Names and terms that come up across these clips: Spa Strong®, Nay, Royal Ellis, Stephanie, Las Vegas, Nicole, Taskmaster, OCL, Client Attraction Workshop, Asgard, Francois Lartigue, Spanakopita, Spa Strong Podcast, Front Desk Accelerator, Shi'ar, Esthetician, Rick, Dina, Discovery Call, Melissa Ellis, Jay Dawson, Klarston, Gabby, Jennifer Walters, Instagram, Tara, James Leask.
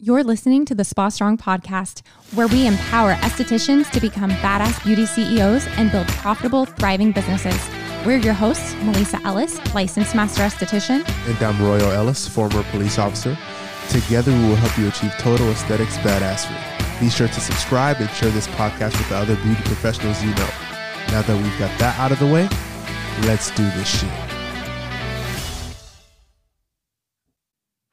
You're listening to the Spa Strong Podcast, where we empower estheticians to become badass beauty CEOs and build profitable, thriving businesses. We're your hosts, Melissa Ellis, licensed master esthetician. And I'm Royal Ellis, former police officer. Together, we will help you achieve total aesthetics badassery. Be sure to subscribe and share this podcast with the other beauty professionals you know. Now that we've got that out of the way, let's do this shit.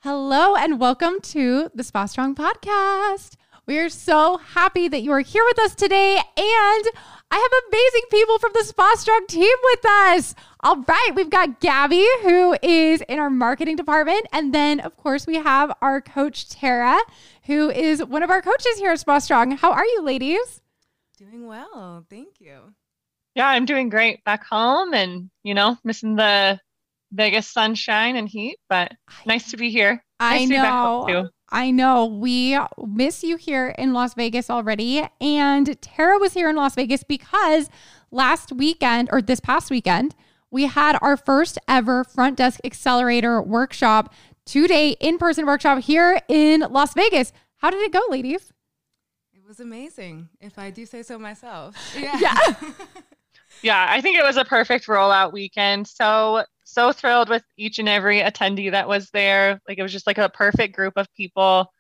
Hello and welcome to the Spa Strong Podcast. We are so happy that you are here with us today, and I have amazing people from the Spa Strong team with us. All right, we've got Gabby, who is in our marketing department, and then of course we have our coach Tara, who is one of our coaches here at Spa Strong. How are you, ladies? Doing well, thank you. Yeah, I'm doing great. Back home, and you know, missing the Vegas sunshine and heat, but nice to be here. I know we miss you here in Las Vegas already. And Tara was here in Las Vegas because this past weekend, we had our first ever Front Desk Accelerator workshop, 2-day in-person workshop here in Las Vegas. How did it go, ladies? It was amazing, if I do say so myself. Yeah, I think it was a perfect rollout weekend. So thrilled with each and every attendee that was there. Like, it was just like a perfect group of people.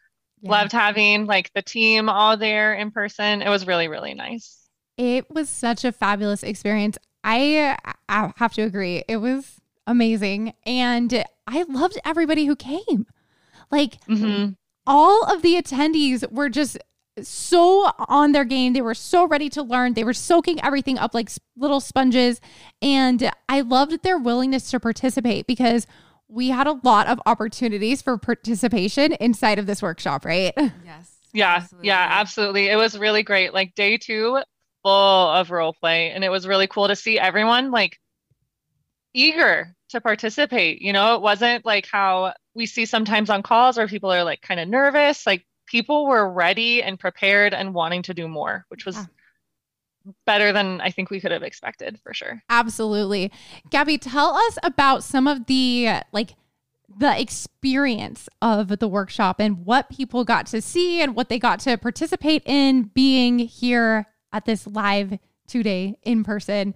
Yeah. Loved having like the team all there in person. It was really, really nice. It was such a fabulous experience. I have to agree. It was amazing. And I loved everybody who came. Like, all of the attendees were just so on their game. They were so ready to learn. They were soaking everything up like little sponges. And I loved their willingness to participate, because we had a lot of opportunities for participation inside of this workshop, right? Yes. Yeah. Absolutely. Yeah, absolutely. It was really great. Like, day two, full of role play. And it was really cool to see everyone like eager to participate. You know, it wasn't like how we see sometimes on calls where people are like kind of nervous. Like, people were ready and prepared and wanting to do more, which was better than I think we could have expected, for sure. Absolutely. Gabby, tell us about some of the experience of the workshop and what people got to see and what they got to participate in being here at this live 2-day in-person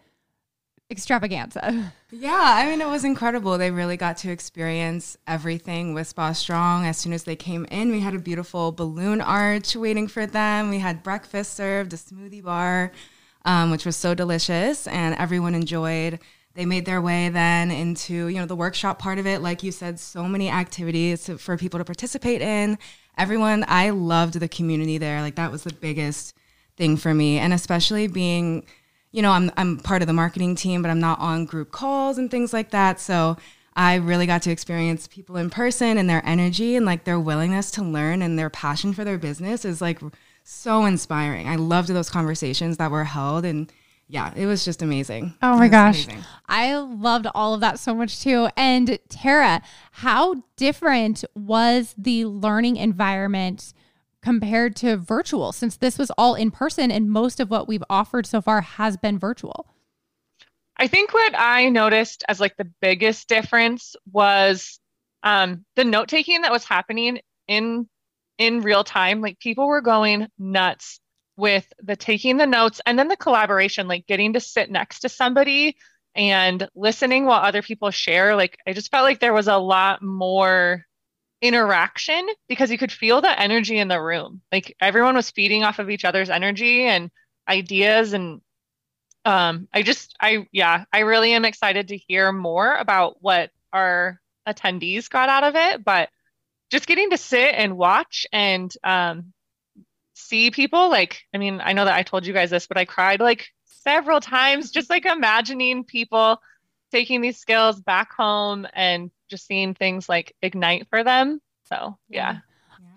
extravaganza. Yeah, I mean, it was incredible. They really got to experience everything with Spa Strong. As soon as they came in, we had a beautiful balloon arch waiting for them. We had breakfast served, a smoothie bar, which was so delicious, and everyone enjoyed. They made their way then into, you know, the workshop part of it. Like you said, so many activities for people to participate in. Everyone, I loved the community there. Like, that was the biggest thing for me, and especially being, you know, I'm part of the marketing team, but I'm not on group calls and things like that. So I really got to experience people in person and their energy and like their willingness to learn, and their passion for their business is like so inspiring. I loved those conversations that were held, and yeah, it was just amazing. Oh my gosh. Amazing. I loved all of that so much too. And Tara, how different was the learning environment compared to virtual, since this was all in person and most of what we've offered so far has been virtual? I think what I noticed as like the biggest difference was the note-taking that was happening in real time. Like, people were going nuts with the taking the notes, and then the collaboration, like getting to sit next to somebody and listening while other people share. Like, I just felt like there was a lot more interaction, because you could feel the energy in the room. Like, everyone was feeding off of each other's energy and ideas. And I really am excited to hear more about what our attendees got out of it, but just getting to sit and watch and see people. Like, I mean, I know that I told you guys this, but I cried like several times, just like imagining people taking these skills back home and just seeing things like ignite for them. So yeah.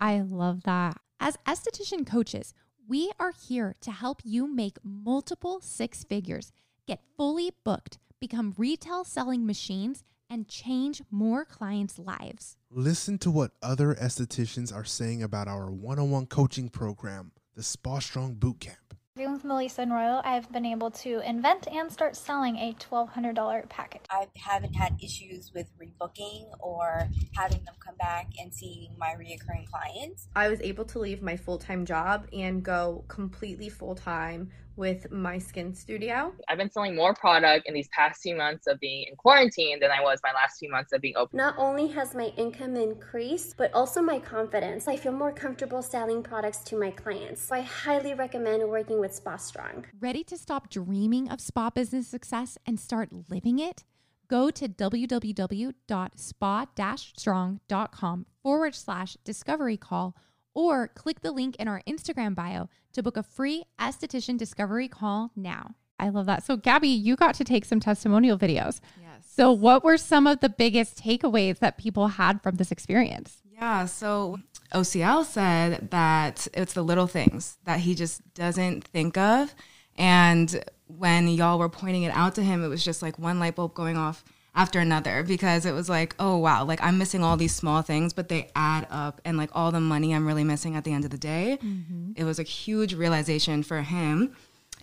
I love that. As esthetician coaches, we are here to help you make multiple six figures, get fully booked, become retail selling machines, and change more clients' lives. Listen to what other estheticians are saying about our one-on-one coaching program, the Spa Strong Bootcamp. Working with Melissa and Royal, I've been able to invent and start selling a $1,200 package. I haven't had issues with rebooking or having them come back and seeing my reoccurring clients. I was able to leave my full-time job and go completely full-time with my skin studio. I've been selling more product in these past 2 months of being in quarantine than I was my last 2 months of being open. Not only has my income increased, but also my confidence. I feel more comfortable selling products to my clients. So I highly recommend working with Spa Strong. Ready to stop dreaming of spa business success and start living it? Go to www.spa-strong.com/discovery call or click the link in our Instagram bio to book a free esthetician discovery call now. I love that. So Gabby, you got to take some testimonial videos. Yes. So what were some of the biggest takeaways that people had from this experience? Yeah. So OCL said that it's the little things that he just doesn't think of. And when y'all were pointing it out to him, it was just like one light bulb going off after another, because it was like, oh wow, like I'm missing all these small things, but they add up, and like all the money I'm really missing at the end of the day. Mm-hmm. It was a huge realization for him.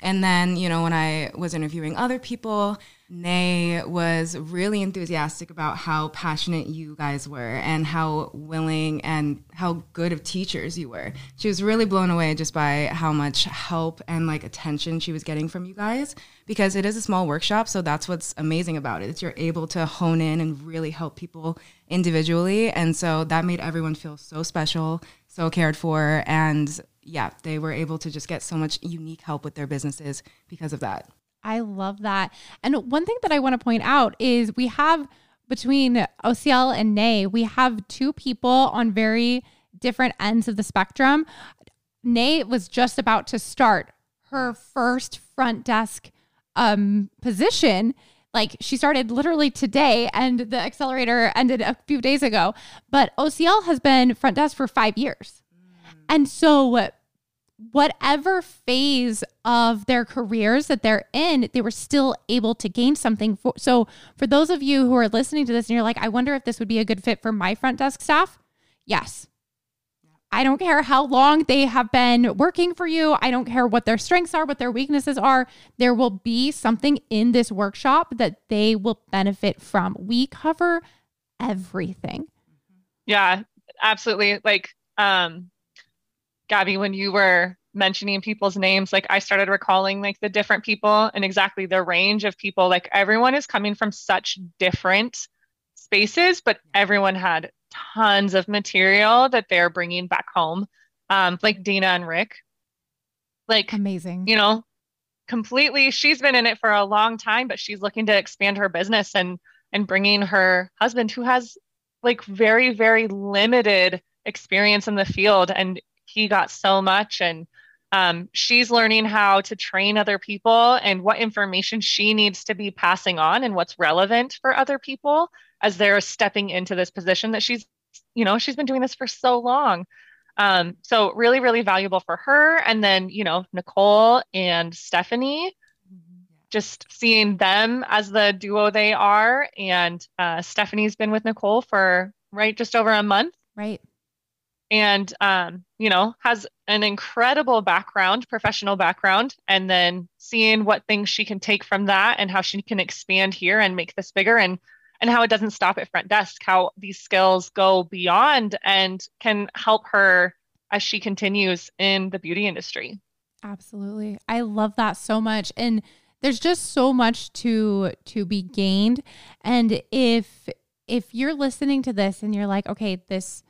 And then, you know, when I was interviewing other people, Nay was really enthusiastic about how passionate you guys were and how willing and how good of teachers you were. She was really blown away just by how much help and like attention she was getting from you guys, because it is a small workshop. So that's what's amazing about it. It's you're able to hone in and really help people individually. And so that made everyone feel so special, so cared for, and yeah, they were able to just get so much unique help with their businesses because of that. I love that. And one thing that I want to point out is we have, between OCL and Nay, we have two people on very different ends of the spectrum. Nay was just about to start her first front desk position. Like, she started literally today and the accelerator ended a few days ago. But OCL has been front desk for 5 years. And so whatever phase of their careers that they're in, they were still able to gain something. So for those of you who are listening to this and you're like, I wonder if this would be a good fit for my front desk staff. Yes. I don't care how long they have been working for you. I don't care what their strengths are, what their weaknesses are. There will be something in this workshop that they will benefit from. We cover everything. Yeah, absolutely. Like, Gabby, when you were mentioning people's names, like I started recalling like the different people and exactly the range of people. Like everyone is coming from such different spaces, but everyone had tons of material that they're bringing back home. Like Dina and Rick, like amazing, you know, completely. She's been in it for a long time, but she's looking to expand her business and bringing her husband, who has like very, very limited experience in the field, and he got so much, and she's learning how to train other people and what information she needs to be passing on and what's relevant for other people as they're stepping into this position that she's, you know, she's been doing this for so long. So really, really valuable for her. And then, you know, Nicole and Stephanie, just seeing them as the duo they are. And Stephanie's been with Nicole for just over a month. Right. And, you know, has an incredible background, professional background, and then seeing what things she can take from that and how she can expand here and make this bigger, and how it doesn't stop at front desk, how these skills go beyond and can help her as she continues in the beauty industry. Absolutely. I love that so much. And there's just so much to be gained. And if you're listening to this and you're like, okay, this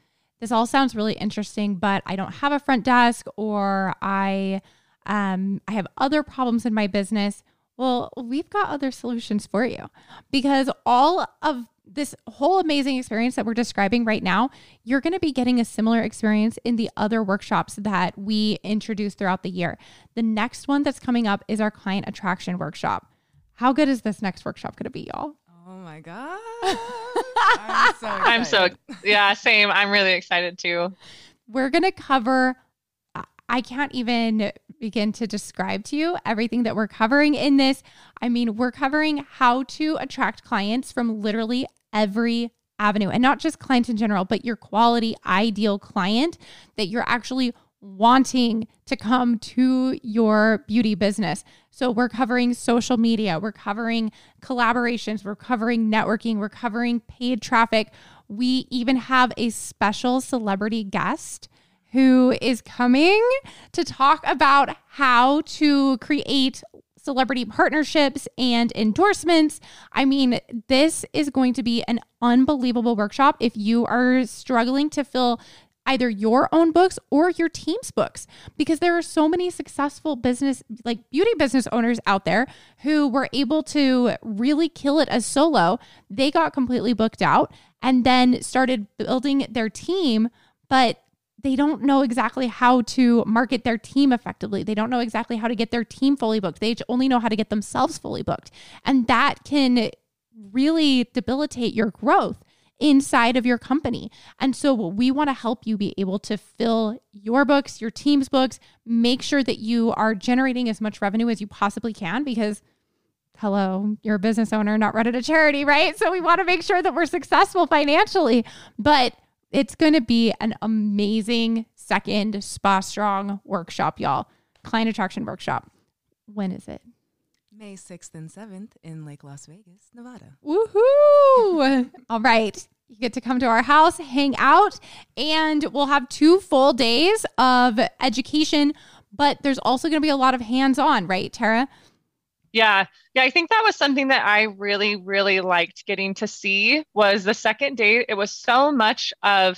all sounds really interesting, but I don't have a front desk, or I have other problems in my business. Well, we've got other solutions for you, because all of this whole amazing experience that we're describing right now, you're going to be getting a similar experience in the other workshops that we introduce throughout the year. The next one that's coming up is our Client Attraction Workshop. How good is this next workshop going to be, y'all? Oh my God. Yeah, same. I'm really excited too. We're going to cover, I can't even begin to describe to you everything that we're covering in this. I mean, we're covering how to attract clients from literally every avenue, and not just clients in general, but your quality, ideal client that you're actually wanting to come to your beauty business. So we're covering social media, we're covering collaborations, we're covering networking, we're covering paid traffic. We even have a special celebrity guest who is coming to talk about how to create celebrity partnerships and endorsements. I mean, this is going to be an unbelievable workshop if you are struggling to fill either your own books or your team's books, because there are so many successful business, like beauty business owners out there who were able to really kill it as solo. They got completely booked out and then started building their team, but they don't know exactly how to market their team effectively. They don't know exactly how to get their team fully booked. They only know how to get themselves fully booked. And that can really debilitate your growth inside of your company. And so we want to help you be able to fill your books, your team's books, make sure that you are generating as much revenue as you possibly can, because hello, you're a business owner, not running a charity, right? So we want to make sure that we're successful financially, but it's going to be an amazing second Spa Strong workshop, y'all. Client Attraction Workshop. When is it? May 6th and 7th in Lake Las Vegas, Nevada. Woohoo! All right. You get to come to our house, hang out, and we'll have 2 full days of education, but there's also going to be a lot of hands-on, right, Tara? Yeah. Yeah. I think that was something that I really, really liked getting to see was the second day. It was so much of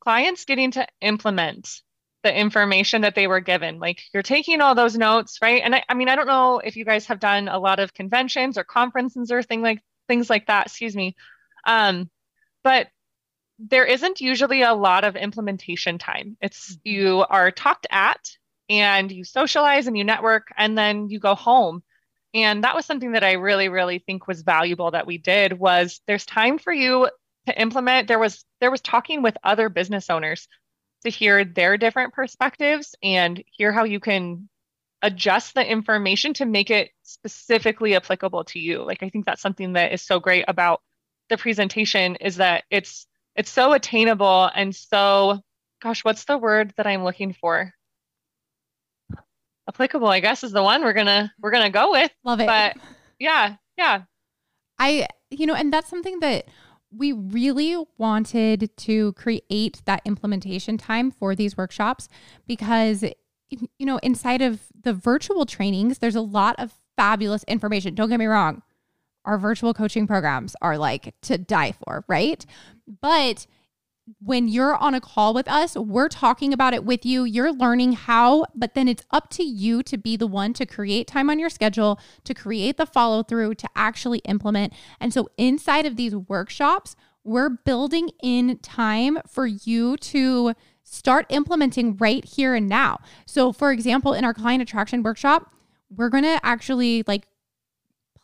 clients getting to implement the information that they were given. Like, you're taking all those notes, right? And I mean, I don't know if you guys have done a lot of conventions or conferences or things like that, excuse me. But there isn't usually a lot of implementation time. It's, you are talked at and you socialize and you network and then you go home. And that was something that I really, really think was valuable that we did, was there's time for you to implement. There was talking with other business owners to hear their different perspectives and hear how you can adjust the information to make it specifically applicable to you. Like, I think that's something that is so great about the presentation, is that it's so attainable and so, gosh, what's the word that I'm looking for? Applicable, I guess, is the one we're gonna go with. Love it. But yeah. And that's something that we really wanted to create, that implementation time for these workshops, because, inside of the virtual trainings, there's a lot of fabulous information. Don't get me wrong. Our virtual coaching programs are like to die for, right? But when you're on a call with us, we're talking about it with you. You're learning how, but then it's up to you to be the one to create time on your schedule, to create the follow through, to actually implement. And so inside of these workshops, we're building in time for you to start implementing right here and now. So for example, in our Client Attraction Workshop, we're going to actually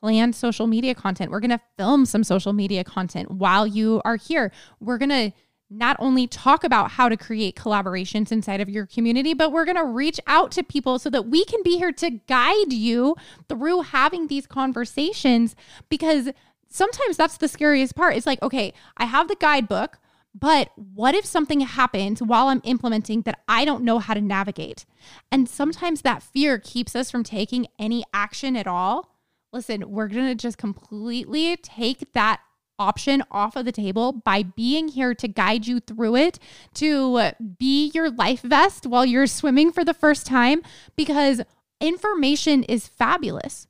plan social media content. We're going to film some social media content while you are here. We're going to not only talk about how to create collaborations inside of your community, but we're going to reach out to people so that we can be here to guide you through having these conversations, because sometimes that's the scariest part. It's like, okay, I have the guidebook, but what if something happens while I'm implementing that I don't know how to navigate? And sometimes that fear keeps us from taking any action at all. Listen, we're going to just completely take that option off of the table by being here to guide you through it, to be your life vest while you're swimming for the first time, because information is fabulous,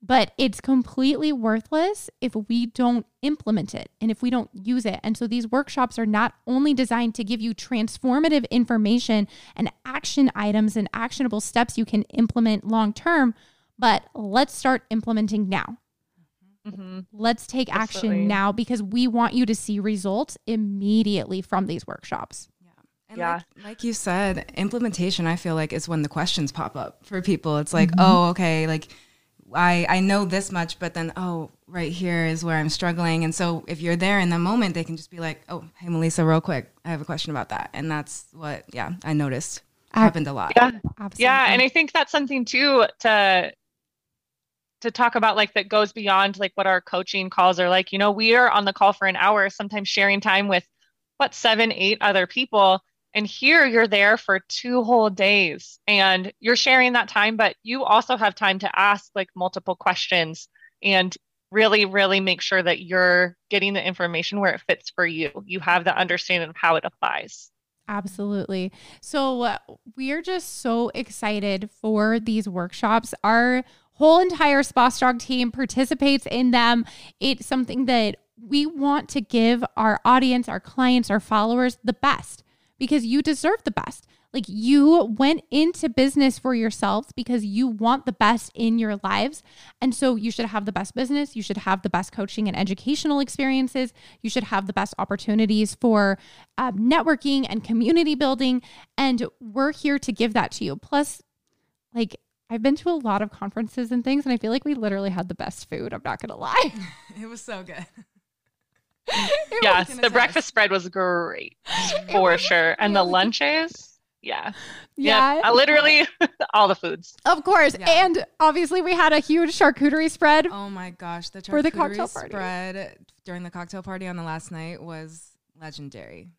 but it's completely worthless if we don't implement it and if we don't use it. And so these workshops are not only designed to give you transformative information and action items and actionable steps you can implement long-term, but let's start implementing now. Mm-hmm. Let's take Absolutely. Action now, because we want you to see results immediately from these workshops. Yeah. And yeah. Like you said, implementation, I feel like, is when the questions pop up for people. It's like, mm-hmm. oh, okay, like I know this much, but then, oh, right here is where I'm struggling. And so if you're there in the moment, they can just be like, oh, hey, Melissa, real quick, I have a question about that. And that's what, I noticed happened a lot. Yeah. Absolutely. Yeah. And I think that's something too, to talk about, that goes beyond what our coaching calls are like. We are on the call for an hour, sometimes sharing time with 7-8 other people. And here you're there for 2 whole days and you're sharing that time, but you also have time to ask like multiple questions and really, really make sure that you're getting the information where it fits for you. You have the understanding of how it applies. Absolutely. So we're just so excited for these workshops. Our whole entire Spa Strong team participates in them. It's something that we want to give our audience, our clients, our followers the best, because you deserve the best. Like, you went into business for yourselves because you want the best in your lives. And so you should have the best business. You should have the best coaching and educational experiences. You should have the best opportunities for networking and community building. And we're here to give that to you. Plus, like, I've been to a lot of conferences and things, and I feel like we literally had the best food. I'm not going to lie. It was so good. Yes, the breakfast spread was great for sure. And the lunches... Yeah. Literally all the foods. Of course. Yeah. And obviously we had a huge charcuterie spread. Oh my gosh. The charcuterie for the cocktail spread party. During the cocktail party on the last night was legendary.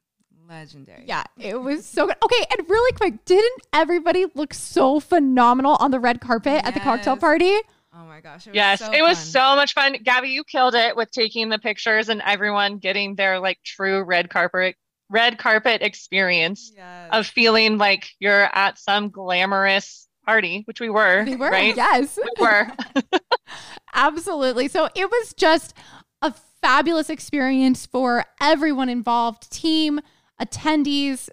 Yeah, it was so good. Okay. And really quick, didn't everybody look so phenomenal on the red carpet at the cocktail party? Oh my gosh. It was so much fun. Gabby, you killed it with taking the pictures and everyone getting their like true red carpet experience of feeling like you're at some glamorous party, which we were. We were, right? Yes. We were. Absolutely. So it was just a fabulous experience for everyone involved, team, attendees,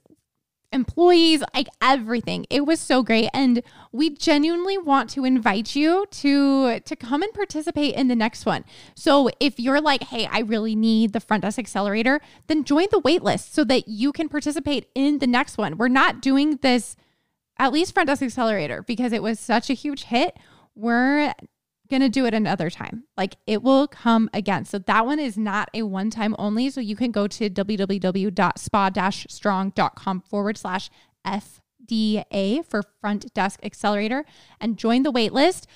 employees, like everything. It was so great. And we genuinely want to invite you to come and participate in the next one. So if you're like, hey, I really need the Front Desk Accelerator, then join the wait list so that you can participate in the next one. We're not doing this, at least Front Desk Accelerator, because it was such a huge hit. We're going to do it another time. Like, it will come again. So that one is not a one-time only. So you can go to www.spa-strong.com/FDA for Front Desk Accelerator and join the waitlist,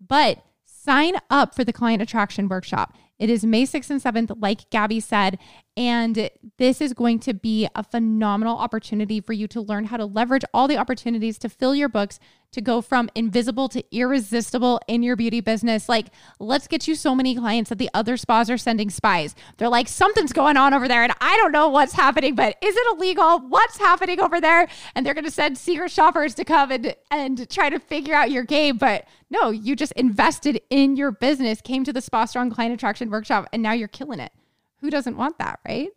but sign up for the Client Attraction Workshop. It is May 6th and 7th, like Gabby said, and this is going to be a phenomenal opportunity for you to learn how to leverage all the opportunities to fill your books, to go from invisible to irresistible in your beauty business. Like, let's get you so many clients that the other spas are sending spies. They're like, something's going on over there and I don't know what's happening, but is it illegal? What's happening over there? And they're going to send secret shoppers to come and try to figure out your game. But no, you just invested in your business, came to the Spa Strong Client Attraction Workshop, and now you're killing it. Who doesn't want that, right?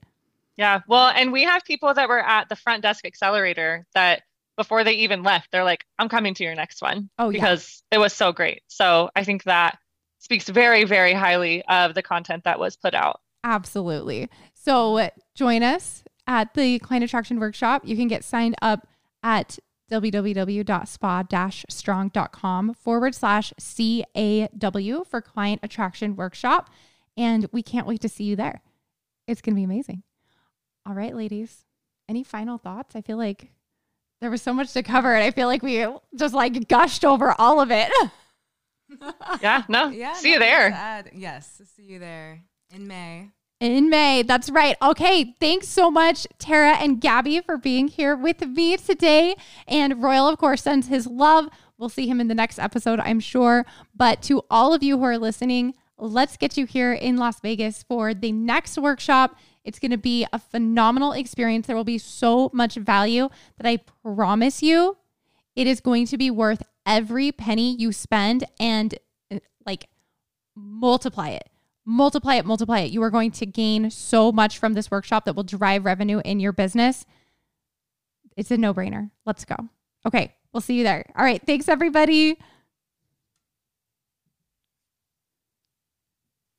Yeah. Well, and we have people that were at the Front Desk Accelerator that before they even left, they're like, I'm coming to your next one because it was so great. So I think that speaks very, very highly of the content that was put out. Absolutely. So join us at the Client Attraction Workshop. You can get signed up at www.spa-strong.com/CAW for Client Attraction Workshop. And we can't wait to see you there. It's going to be amazing. All right, ladies, any final thoughts? I feel like there was so much to cover and I feel like we just like gushed over all of it. See you there. Yes. See you there in May. That's right. Okay. Thanks so much, Tara and Gabby, for being here with me today. And Royal, of course, sends his love. We'll see him in the next episode, I'm sure. But to all of you who are listening, let's get you here in Las Vegas for the next workshop. It's going to be a phenomenal experience. There will be so much value that I promise you it is going to be worth every penny you spend, and like multiply it. You are going to gain so much from this workshop that will drive revenue in your business. It's a no-brainer. Let's go. Okay. We'll see you there. All right. Thanks, everybody.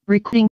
Recording.